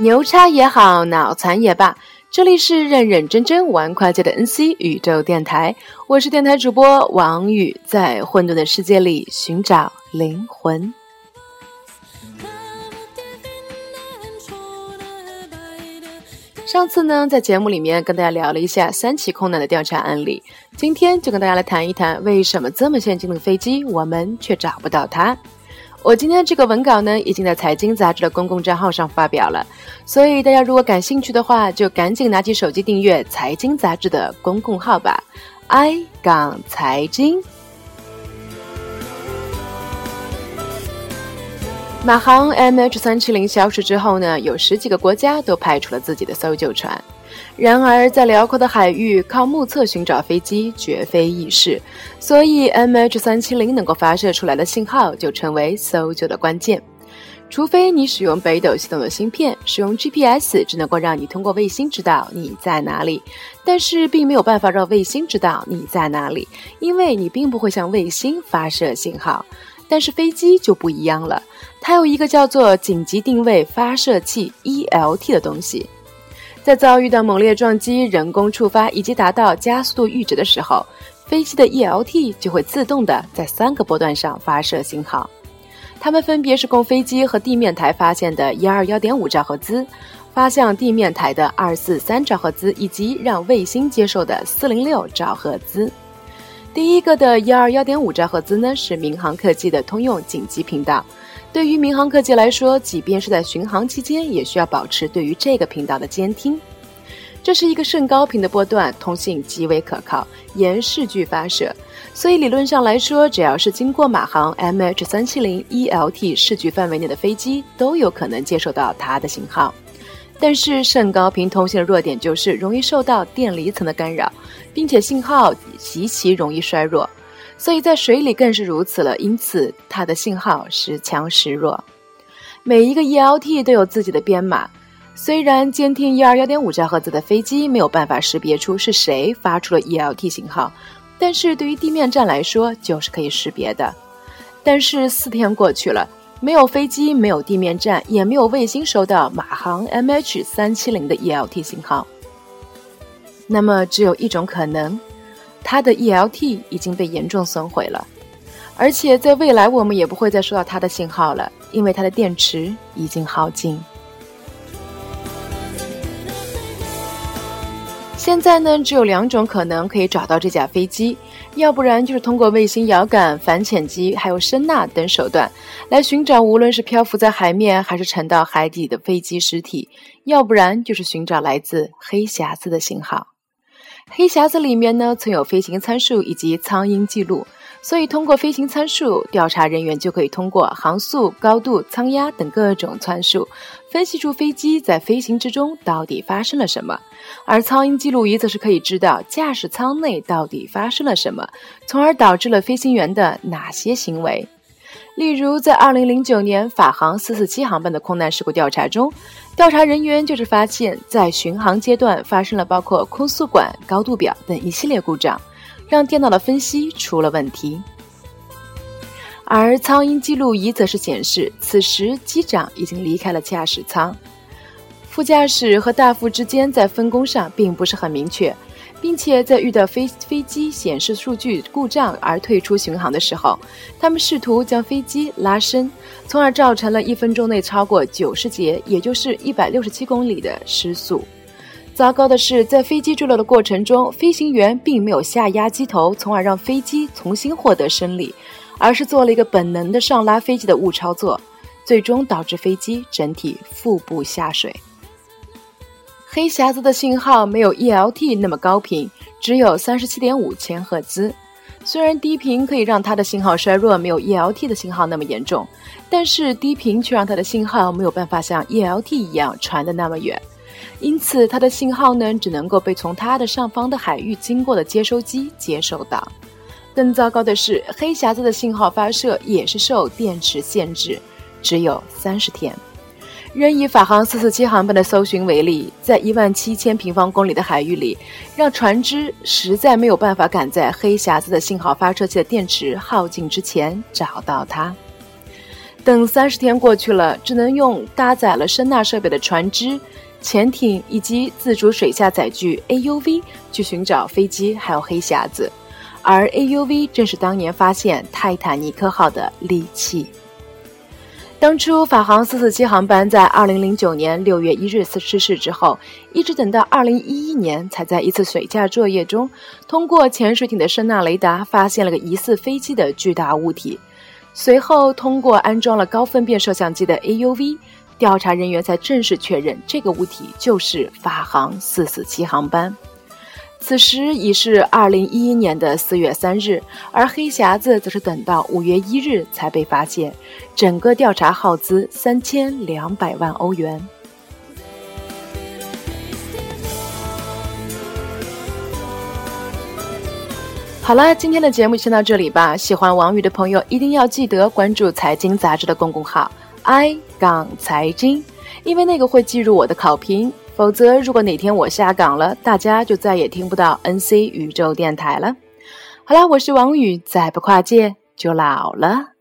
牛叉也好，脑残也罢，这里是认认真真玩跨界的 NC 宇宙电台，我是电台主播王宇，在混沌的世界里寻找灵魂。上次呢，在节目里面跟大家聊了一下三起空难的调查案例，今天就跟大家来谈一谈，为什么这么先进的飞机，我们却找不到它。我今天这个文稿呢，已经在财经杂志的公共账号上发表了，所以大家如果感兴趣的话，就赶紧拿起手机订阅财经杂志的公共号吧， i.财经。马航 MH370 消失之后呢，有十几个国家都派出了自己的搜救船。然而在辽阔的海域靠目测寻找飞机绝非易事，所以 MH370 能够发射出来的信号就成为搜救的关键。除非你使用北斗系统的芯片，使用 GPS 只能够让你通过卫星知道你在哪里，但是并没有办法让卫星知道你在哪里，因为你并不会向卫星发射信号。但是飞机就不一样了，它有一个叫做紧急定位发射器 ELT 的东西。在遭遇到猛烈撞击、人工触发以及达到加速度阈值的时候，飞机的 ELT 就会自动的在3个波段上发射信号。它们分别是供飞机和地面台发现的 121.5 兆赫兹，发向地面台的243兆赫兹，以及让卫星接受的406兆赫兹。第一个的 121.5 兆赫兹呢，是民航客机的通用紧急频道。对于民航客机来说，即便是在巡航期间，也需要保持对于这个频道的监听。这是一个甚高频的波段，通信极为可靠，沿视距发射。所以理论上来说，只要是经过马航 MH370 ELT 视距范围内的飞机，都有可能接受到它的信号。但是甚高频通信的弱点就是容易受到电离层的干扰，并且信号极其容易衰弱，所以在水里更是如此了，因此它的信号时强时弱。每一个 ELT 都有自己的编码，虽然监听 121.5 兆赫兹的飞机没有办法识别出是谁发出了 ELT 信号，但是对于地面站来说就是可以识别的。但是4天过去了，没有飞机，没有地面站，也没有卫星收到马航 MH370 的 ELT 信号。那么只有一种可能，它的 ELT 已经被严重损毁了，而且在未来我们也不会再收到它的信号了，因为它的电池已经耗尽。现在呢，只有2种可能可以找到这架飞机，要不然就是通过卫星遥感、反潜机还有声呐等手段来寻找无论是漂浮在海面还是沉到海底的飞机尸体，要不然就是寻找来自黑匣子的信号。黑匣子里面呢，存有飞行参数以及舱音记录，所以通过飞行参数，调查人员就可以通过航速、高度、舱压等各种参数分析出飞机在飞行之中到底发生了什么，而舱音记录仪则是可以知道驾驶舱内到底发生了什么，从而导致了飞行员的哪些行为。例如在2009年法航447航班的空难事故调查中，调查人员就是发现在巡航阶段发生了包括空速管、高度表等一系列故障，让电脑的分析出了问题。而舱音记录仪则是显示此时机长已经离开了驾驶舱，副驾驶和大副之间在分工上并不是很明确，并且在遇到 飞机显示数据故障而退出巡航的时候，他们试图将飞机拉伸，从而造成了1分钟内超过90节，也就是167公里的失速。糟糕的是，在飞机坠落的过程中，飞行员并没有下压机头，从而让飞机重新获得升力，而是做了一个本能的上拉飞机的误操作，最终导致飞机整体腹部下水。黑匣子的信号没有 ELT 那么高频，只有 37.5 千赫兹。虽然低频可以让它的信号衰弱没有 ELT 的信号那么严重，但是低频却让它的信号没有办法像 ELT 一样传得那么远。因此它的信号呢，只能够被从它的上方的海域经过的接收机接收到。更糟糕的是，黑匣子的信号发射也是受电池限制，只有30天。仍以法航447航班的搜寻为例，在17000平方公里的海域里，让船只实在没有办法赶在黑匣子的信号发射器的电池耗尽之前找到它。等30天过去了，只能用搭载了声纳设备的船只、潜艇以及自主水下载具 AUV 去寻找飞机还有黑匣子，而 AUV 正是当年发现泰坦尼克号的利器。当初法航447航班在2009年6月1日失事之后，一直等到2011年才在一次水下作业中，通过潜水艇的声纳雷达发现了个疑似飞机的巨大物体，随后通过安装了高分辨摄像机的 AUV， 调查人员才正式确认这个物体就是法航447航班。此时已是2011年的4月3日，而黑匣子则是等到5月1日才被发现，整个调查耗资3200万欧元。好了，今天的节目先到这里吧。喜欢王宇的朋友一定要记得关注财经杂志的公共号 i-财经，因为那个会记录我的考评，否则如果哪天我下岗了，大家就再也听不到 NC 宇宙电台了。好啦，我是王宇，再不跨界就老了。